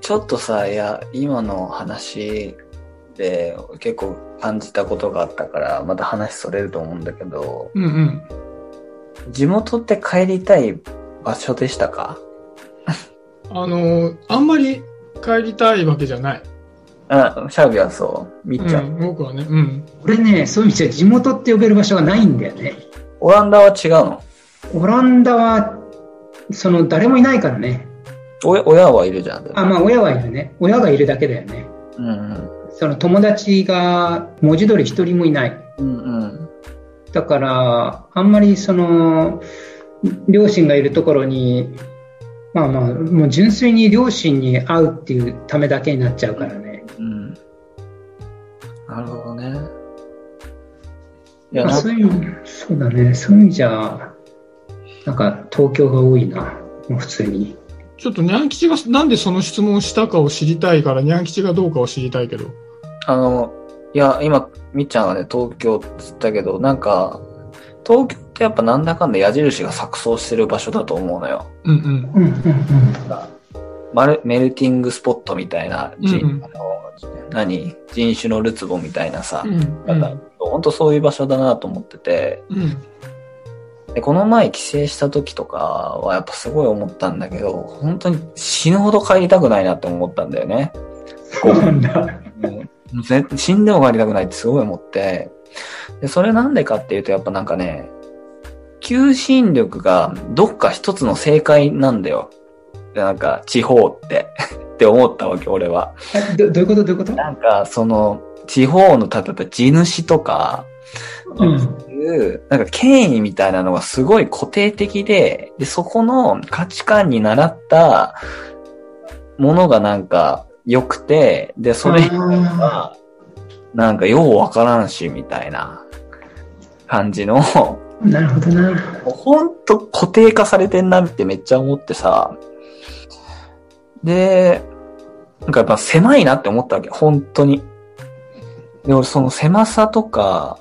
ちょっとさ、いや、今の話で結構感じたことがあったから、また話それると思うんだけど、うんうん、地元って帰りたい場所でしたか？あんまり帰りたいわけじゃない。あ、シャービーはそう。みっちゃん。うん、僕はね、うん。俺ね、そういう意味じゃ地元って呼べる場所がないんだよね。オランダは違うの？オランダは、誰もいないからね。親はいるじゃん。あ、まあ親はいるね。親がいるだけだよね。うんうん、友達が文字通り一人もいない。うんうん、だからあんまり両親がいるところに、まあまあもう純粋に両親に会うっていうためだけになっちゃうからね。うんうん、なるほどね。いや、まあ、そうだね。そういう意味じゃなんか東京が多いな。もう普通に。ちょっとニャン吉がなんでその質問をしたかを知りたいから、ニャン吉がどうかを知りたいけど。いや、今、みっちゃんがね、東京って言ったけど、なんか、東京ってやっぱなんだかんだ矢印が錯綜してる場所だと思うのよ。うんうん。メルティングスポットみたいな、人種のるつぼみたいなさ、ほんとそういう場所だなと思ってて、うんでこの前帰省した時とかはやっぱすごい思ったんだけど、本当に死ぬほど帰りたくないなって思ったんだよね。そうなんだ。死んでも帰りたくないってすごい思って。で、それなんでかっていうとやっぱなんかね、求心力がどっか一つの正解なんだよ。で、なんか地方ってって思ったわけ、俺は。どういうことどういうこと？なんか地方の例えば地主とか、なんか権威みたいなのがすごい固定的で、で、そこの価値観に倣ったものがなんか良くて、で、それがなんかようわからんし、みたいな感じの。なるほどな。ほんと固定化されてんなってめっちゃ思ってさ。で、なんかやっぱ狭いなって思ったわけ、本当に。で、俺狭さとか、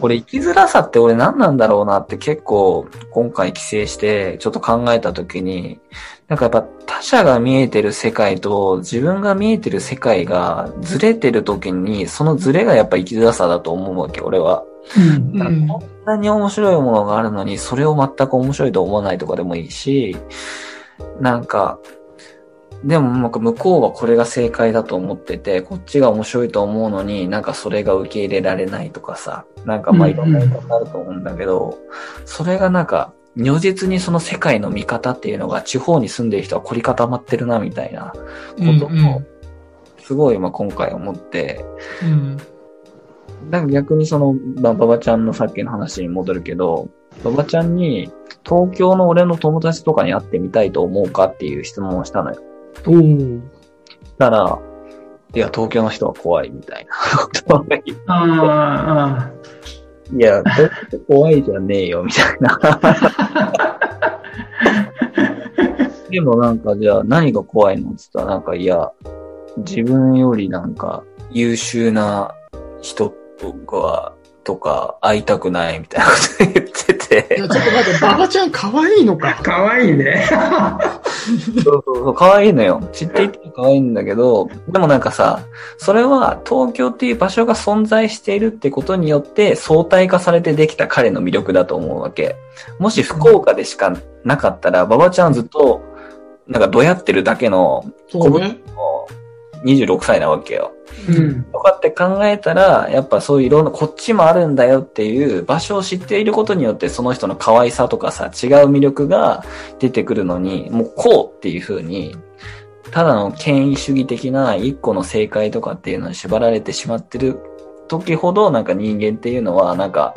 これ生きづらさって俺何なんだろうなって結構今回帰省してちょっと考えたときに、なんかやっぱ他者が見えてる世界と自分が見えてる世界がずれてるときに、そのずれがやっぱ生きづらさだと思うわけ、俺は。なんかこんなに面白いものがあるのにそれを全く面白いと思わないとかでもいいし、なんか、でもなんか向こうはこれが正解だと思ってて、こっちが面白いと思うのになんかそれが受け入れられないとかさ、なんかまあいろんなことになると思うんだけど、それがなんか如実に世界の見方っていうのが地方に住んでる人は凝り固まってるなみたいなこともすごい今回思って、なんか逆にババちゃんのさっきの話に戻るけど、ババちゃんに東京の俺の友達とかに会ってみたいと思うかっていう質問をしたのよ。だから、いや、東京の人は怖いみたいなこと言って。いや、東京怖いじゃねえよみたいな。でもなんか、じゃあ何が怖いのって言ったら、なんか、いや、自分よりなんか優秀な人とか会いたくないみたいなこと言ってて。いや、ちょっと待って、ババちゃん可愛いのか。可愛いね。そう、可愛いのよ。知っていても可愛いんだけど、でもなんかさ、それは東京っていう場所が存在しているってことによって相対化されてできた彼の魅力だと思うわけ。もし福岡でしかなかったら、ババちゃんずっと、なんかどやってるだけの、そうね。26歳なわけよ。とかって考えたら、やっぱそういういろんな、こっちもあるんだよっていう場所を知っていることによって、その人の可愛さとかさ、違う魅力が出てくるのに、もうこうっていう風に、ただの権威主義的な一個の正解とかっていうのに縛られてしまってる時ほど、なんか人間っていうのは、なんか、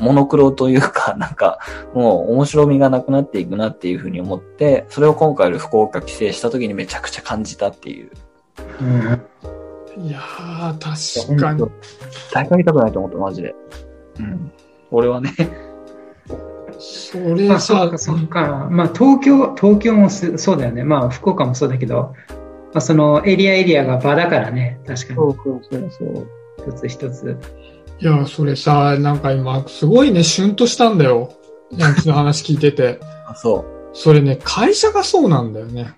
モノクロというか、なんか、もう面白みがなくなっていくなっていう風に思って、それを今回の福岡帰省した時にめちゃくちゃ感じたっていう。いやー、確かに。大会見たくないと思った、マジで。俺はね。それはさ、そっか。まあ、東京もそうだよね。まあ、福岡もそうだけど、まあ、エリアが場だからね、確かに。そう。一つ一つ。いや、それさ、なんか今、すごいね、シュンとしたんだよ。ヤンキーの話聞いてて。あ、そう。それね、会社がそうなんだよね。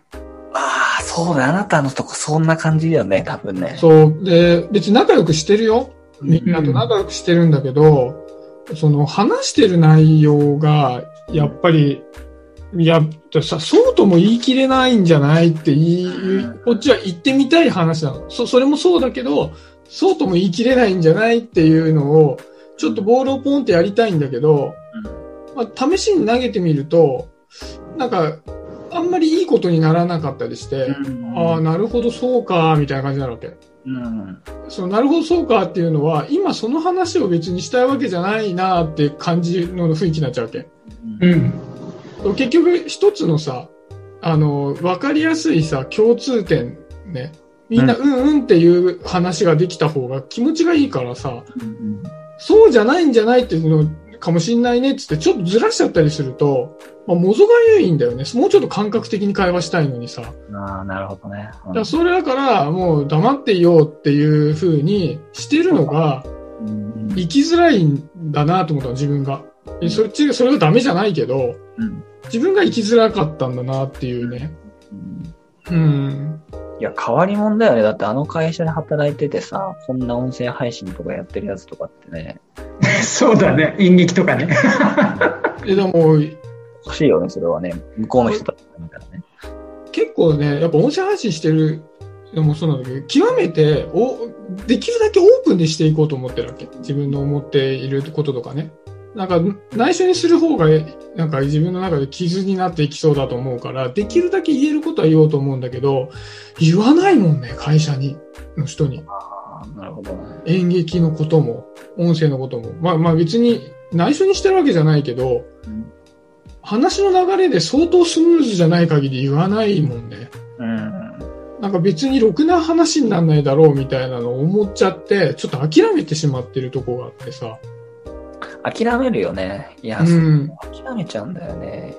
そうだ、あなたのとこそんな感じだよね、多分ね。そう。で、別に仲良くしてるよ。みんなと仲良くしてるんだけど、うん、その話してる内容が、やっぱり、いや、そうとも言い切れないんじゃないってこっちは言ってみたい話なの。それもそうだけど、そうとも言い切れないんじゃないっていうのを、ちょっとボールをポンってやりたいんだけど、まあ、試しに投げてみると、なんか、あんまりいいことにならなかったりして、うん、ああ、なるほどそうか、みたいな感じになるわけ。うん、そのなるほどそうかっていうのは、今その話を別にしたいわけじゃないなって感じの雰囲気になっちゃうわけ。うんうん、結局一つのさ、わかりやすいさ、共通点ね。みんなうんうんっていう話ができた方が気持ちがいいからさ、うんうん、そうじゃないんじゃないっていうのかもしんないねっつってちょっとずらしちゃったりすると、まあ、もぞがゆいんだよね。もうちょっと感覚的に会話したいのにさ。ああ、なるほどね。うん、それだから、もう黙っていようっていう風にしてるのが、生きづらいんだなと思ったの、自分が。うん、それがダメじゃないけど、うん、自分が生きづらかったんだなっていうね。うん。うん、いや、変わり者だよね。だってあの会社で働いててさ、こんな音声配信とかやってるやつとかってね。そうだね。演劇とかね。でも、欲しいよね、それはね。向こうの人たちみたいなね。結構ね、やっぱ音声配信してるのもそうなんだけど、極めてできるだけオープンにしていこうと思ってるわけ。自分の思っていることとかね。なんか、内緒にする方が、なんか自分の中で傷になっていきそうだと思うから、できるだけ言えることは言おうと思うんだけど、言わないもんね、会社の人に。あ、なるほどね。演劇のことも、音声のことも。まあ別に内緒にしてるわけじゃないけど、うん、話の流れで相当スムーズじゃない限り言わないもんね。うん。なんか別にろくな話にならないだろうみたいなのを思っちゃって、ちょっと諦めてしまってるとこがあってさ。諦めるよね。いや、うん、諦めちゃうんだよね。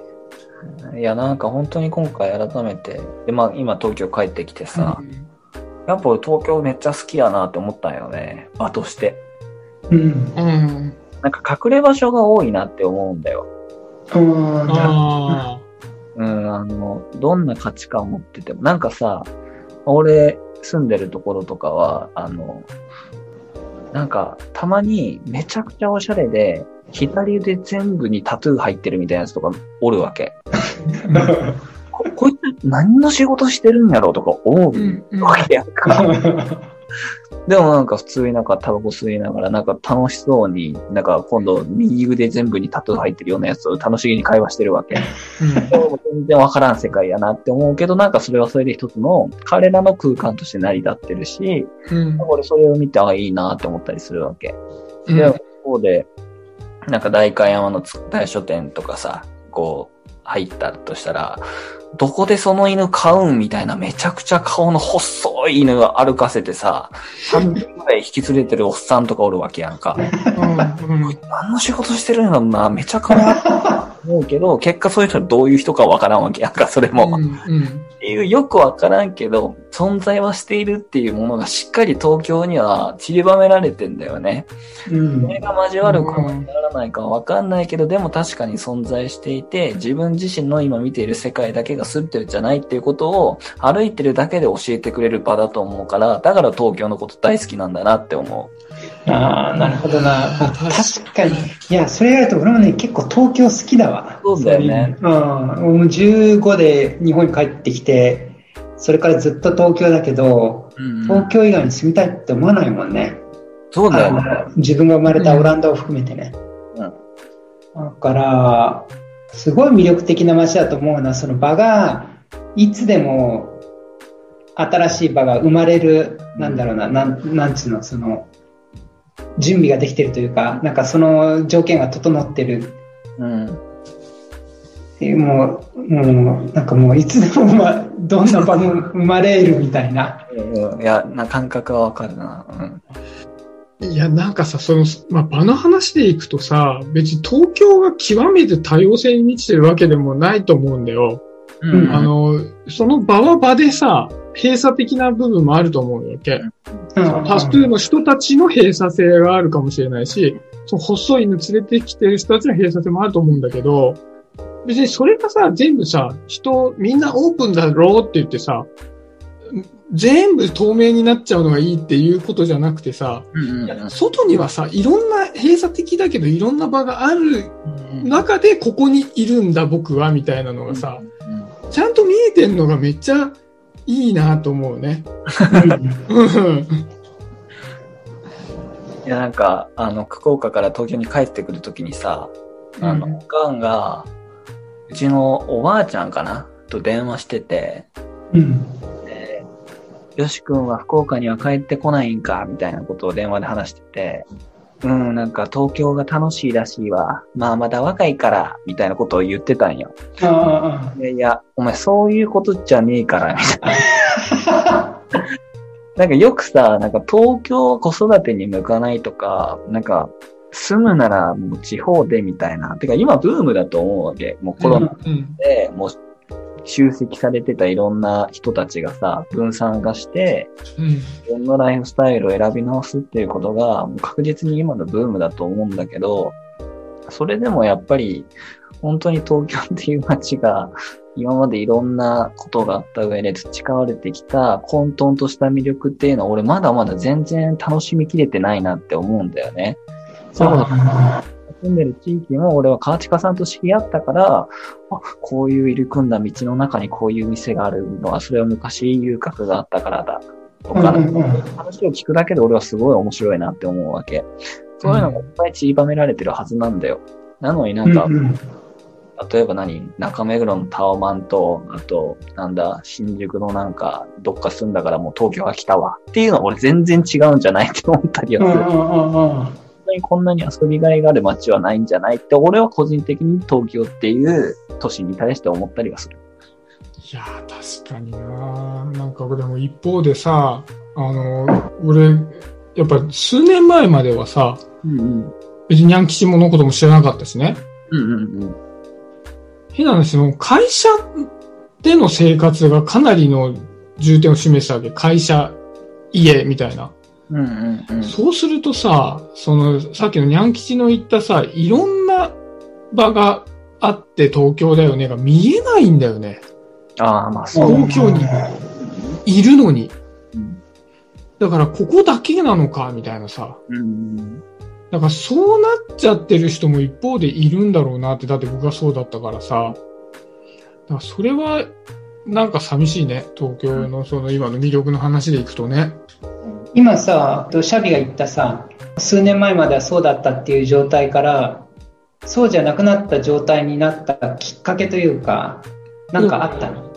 いや、なんか本当に今回改めて、で、まあ今東京帰ってきてさ、うん、やっぱ東京めっちゃ好きやなって思ったんよね。場として。うん。うん。なんか隠れ場所が多いなって思うんだよ。あ、うん、どんな価値観を持ってても、なんかさ、俺住んでるところとかは、なんかたまにめちゃくちゃおしゃれで、左腕全部にタトゥー入ってるみたいなやつとかおるわけ。こいつ何の仕事してるんやろうとか思うわけやんか。でもなんか普通になんかタバコ吸いながらなんか楽しそうに、なんか今度右腕全部にタトゥー入ってるようなやつを楽しげに会話してるわけ。全然わからん世界やなって思うけど、なんかそれはそれで一つの彼らの空間として成り立ってるし、うん、俺それを見て、あ、いいなって思ったりするわけ。で、うん、こうで、なんか代官山の大書店とかさ、こう入ったとしたら、どこでその犬飼うんみたいな、めちゃくちゃ顔の細い犬が歩かせてさ、3人ぐらい引き連れてるおっさんとかおるわけやんか。何の仕事してるんだろうな、めちゃ可愛いと思うけど、結果そういう人はどういう人かわからんわけやんか、それも。っていう、よくわからんけど、存在はしているっていうものがしっかり東京には散りばめられてんだよね。それが交わるかならないかわかんないけど、でも確かに存在していて、自分自身の今見ている世界だけが住んでるじゃないっていうことを歩いてるだけで教えてくれる場だと思うから、だから東京のこと大好きなんだなって思う。ああ、なるほどな。確かに。いや、それやると俺もね、結構東京好きだわ。そうだよね。もう15で日本に帰ってきて、それからずっと東京だけど、うん、東京以外に住みたいって思わないもんね。そうだよね。自分が生まれたオランダを含めてね、うん、だからすごい魅力的な街だと思うな。その場がいつでも新しい場が生まれる、なんだろうな、なんつうの、その準備ができてるというか、なんかその条件が整ってる、うん、っていう、もうなんかもういつでも、どんな場も生まれるみたいな。いや、感覚はわかるな。うん。いや、なんかさ、その、まあ、場の話でいくとさ、別に東京が極めて多様性に満ちてるわけでもないと思うんだよ。うん、その場は場でさ、閉鎖的な部分もあると思うわけ。多数の人たちの閉鎖性があるかもしれないし、その細いの連れてきてる人たちの閉鎖性もあると思うんだけど、別にそれがさ、全部さ、みんなオープンだろうって言ってさ、全部透明になっちゃうのがいいっていうことじゃなくてさ、うんうん、外にはさ、いろんな閉鎖的だけどいろんな場がある中でここにいるんだ僕はみたいなのがさ、うんうん、ちゃんと見えてんのがめっちゃいいなと思うね。いやなんか福岡から東京に帰ってくるときにさ、おかんがうちのおばあちゃんかなと電話してて、うん、よし君は福岡には帰ってこないんかみたいなことを電話で話してて、うん、なんか東京が楽しいらしいわ、まあまだ若いからみたいなことを言ってたんよ。あいやいやお前そういうことじゃねえからみたいな。なんかよくさ、なんか東京子育てに向かないとか、なんか住むならもう地方でみたいな。てか今ブームだと思うわけ。もうコロナで、もう集積されてたいろんな人たちがさ、分散化して、自分のライフスタイルを選び直すっていうことが、もう確実に今のブームだと思うんだけど、それでもやっぱり、本当に東京っていう街が、今までいろんなことがあった上で培われてきた混沌とした魅力っていうのは俺まだまだ全然楽しみきれてないなって思うんだよね。そういうことか。住んでる地域も俺は川近さんと知り合ったから、あ、こういう入り組んだ道の中にこういう店があるのはそれは昔遊郭があったからだとか、話を聞くだけで俺はすごい面白いなって思うわけ。そういうのがいっぱい散りばめられてるはずなんだよ。なのになんか、例えば中目黒のタワマンと、あと、新宿のどっか住んだからもう東京は来たわっていうのは俺全然違うんじゃないって思ったりはする。本当にこんなに遊びがいがある街はないんじゃないって、俺は個人的に東京っていう都市に対して思ったりはする。いやー、確かにな。なんかでも一方でさ、俺、やっぱ数年前まではさ、別にニャン吉ものことも知らなかったしね。変な話、もう会社での生活がかなりの重点を示したわけ。会社、家、みたいな。そうするとさ、さっきのにゃん吉の言ったさ、いろんな場があって東京だよねが見えないんだよね。ああ、まあそう。東京にいるのに。だからここだけなのか、みたいなさ。だからそうなっちゃってる人も一方でいるんだろうなって、だって僕がそうだったからさ。だからそれはなんか寂しいね、東京のその今の魅力の話でいくとね。今さ、シャビが言ったさ、数年前まではそうだったっていう状態から、そうじゃなくなった状態になったきっかけというか、なんかあったの？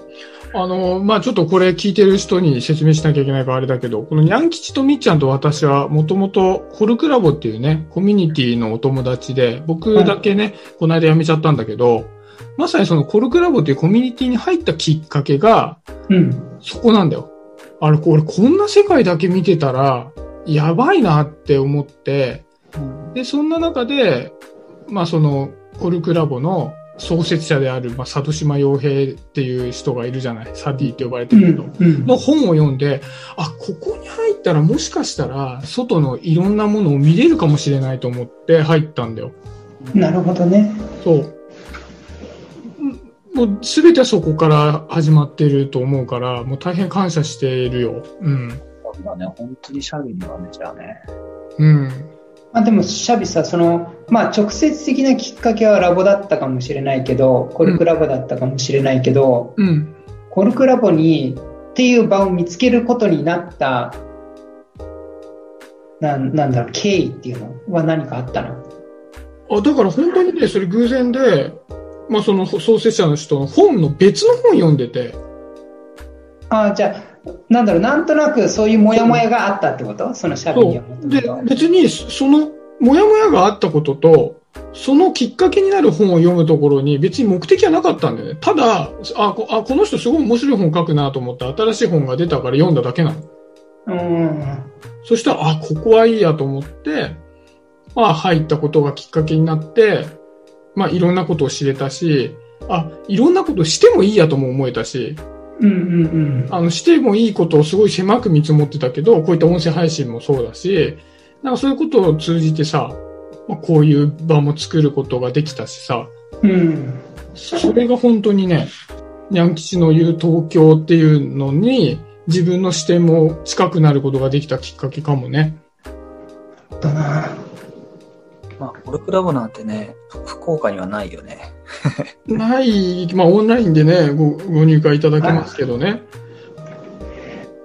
まあ、ちょっとこれ聞いてる人に説明しなきゃいけないからあれだけど、このにゃん吉とみっちゃんと私はもともとホルクラボっていうね、コミュニティのお友達で、僕だけね、この間辞めちゃったんだけど、まさにそのホルクラボっていうコミュニティに入ったきっかけが、そこなんだよ。あれ、俺こんな世界だけ見てたら、やばいなって思って、で、そんな中で、まあ、その、ホルクラボの、創設者である、里島洋平っていう人がいるじゃない、サディって呼ばれてるけど、の本を読んで、あ、ここに入ったらもしかしたら外のいろんなものを見れるかもしれないと思って入ったんだよ。なるほどね。そう。もう全てはそこから始まってると思うから、もう大変感謝しているよ。だね、本当にシャビにはめちゃうね。まあ、でもシャビさ、まあ、直接的なきっかけはラボだったかもしれないけど、コルクラボだったかもしれないけど、コルクラボにっていう場を見つけることになった、なんだろう、経緯っていうのは何かあったの？あ、だから本当にね、それ偶然で、まあ、その創設者の人の本の別の本読んでて。あ、じゃあ、なんだろう、なんとなくそういうモヤモヤがあったってこと？そのシャビには。で、別にそのモヤモヤがあったことと、そのきっかけになる本を読むところに別に目的はなかったんだよね。ただ、この人すごい面白い本書くなと思って新しい本が出たから読んだだけなの。そしたら、あ、ここはいいやと思って、まあ入ったことがきっかけになって、まあいろんなことを知れたし、あ、いろんなことしてもいいやとも思えたし、してもいいことをすごい狭く見積もってたけど、こういった音声配信もそうだし、なんかそういうことを通じてさ、こういう場も作ることができたしさ、それが本当にね、にゃん吉の言う東京っていうのに自分の視点も近くなることができたきっかけかもね。だな。まあ、ゴルフラボなんてね、福岡にはないよね。ない、まあ、オンラインでね、ご入会いただけますけどね。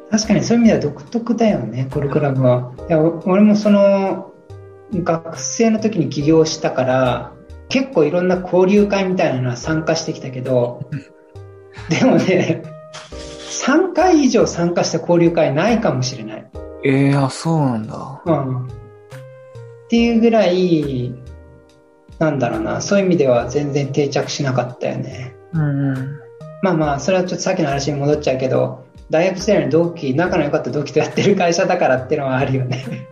確かにそういう意味では独特だよね、ゴルフラボは。いや、俺もその学生の時に起業したから、結構いろんな交流会みたいなのは参加してきたけど、でもね、3回以上参加した交流会ないかもしれない。あ、そうなんだ。うん。っていうぐらい、なんだろうな、そういう意味では全然定着しなかったよね。うん。まあまあ、それはちょっとさっきの話に戻っちゃうけど、大学時代の同期、仲の良かった同期とやってる会社だからっていうのはあるよね。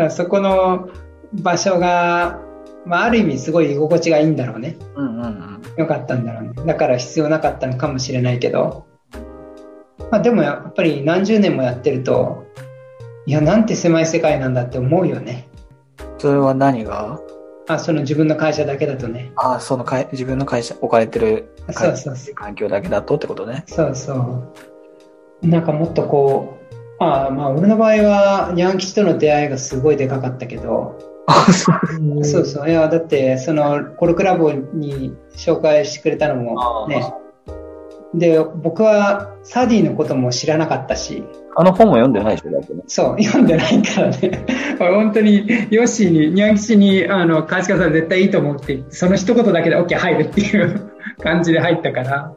うん。そこの場所が、まあ、ある意味すごい居心地がいいんだろうね。うんうんうん。良かったんだろうね。だから必要なかったのかもしれないけど。まあ、でもやっぱり何十年もやってると、いや、なんて狭い世界なんだって思うよね。それは何が？あ、その自分の会社だけだとね。あ、その自分の会社置かれてるそうそうそう環境だけだとってことね。そうそう。なんかもっとこう、まあ俺の場合はニャン吉との出会いがすごいでかかったけど。そうそう。いや、だってそのコルクラボに紹介してくれたのもね。で、僕はサディのことも知らなかったし。あの本も読んでないでしょ、だってね。そう、読んでないからね。本当に、ヨッシーに、ニャン吉に、川近さん絶対いいと思うって、その一言だけで OK 入るっていう感じで入ったから。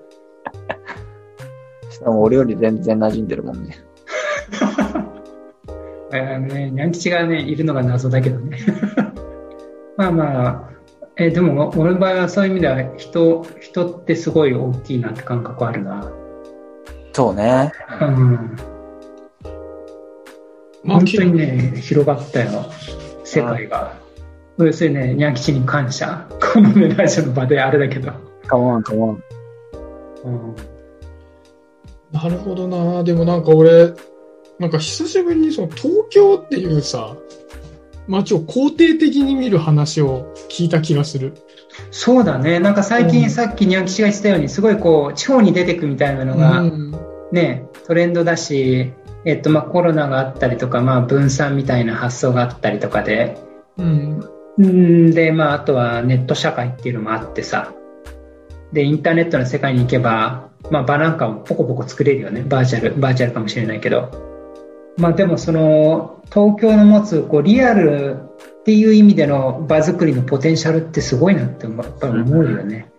しかも俺より全然馴染んでるもんね。ね、ニャン吉がね、いるのが謎だけどね。まあまあ、でも俺の場合はそういう意味では人ってすごい大きいなって感覚あるな。そうね。うん。本当にね、広がったよ、世界が。要するにね、ニャン吉に感謝。このね、ラジオの場であれだけど。かまん。うん。なるほどな。でもなんか俺、なんか久しぶりにその東京っていうさ、街を肯定的に見る話を聞いた気がする。そうだね。なんか最近、さっきニャン吉が言ったようにすごいこう地方に出てくみたいなのが、ね、トレンドだし、まあコロナがあったりとか、まあ分散みたいな発想があったりとかで、でまああとはネット社会っていうのもあってさ、でインターネットの世界に行けば、まあ場なんかをポコポコ作れるよね。バーチャルかもしれないけど。まあでもその東京の持つこうリアルっていう意味での場作りのポテンシャルってすごいなってやっぱり思うよね。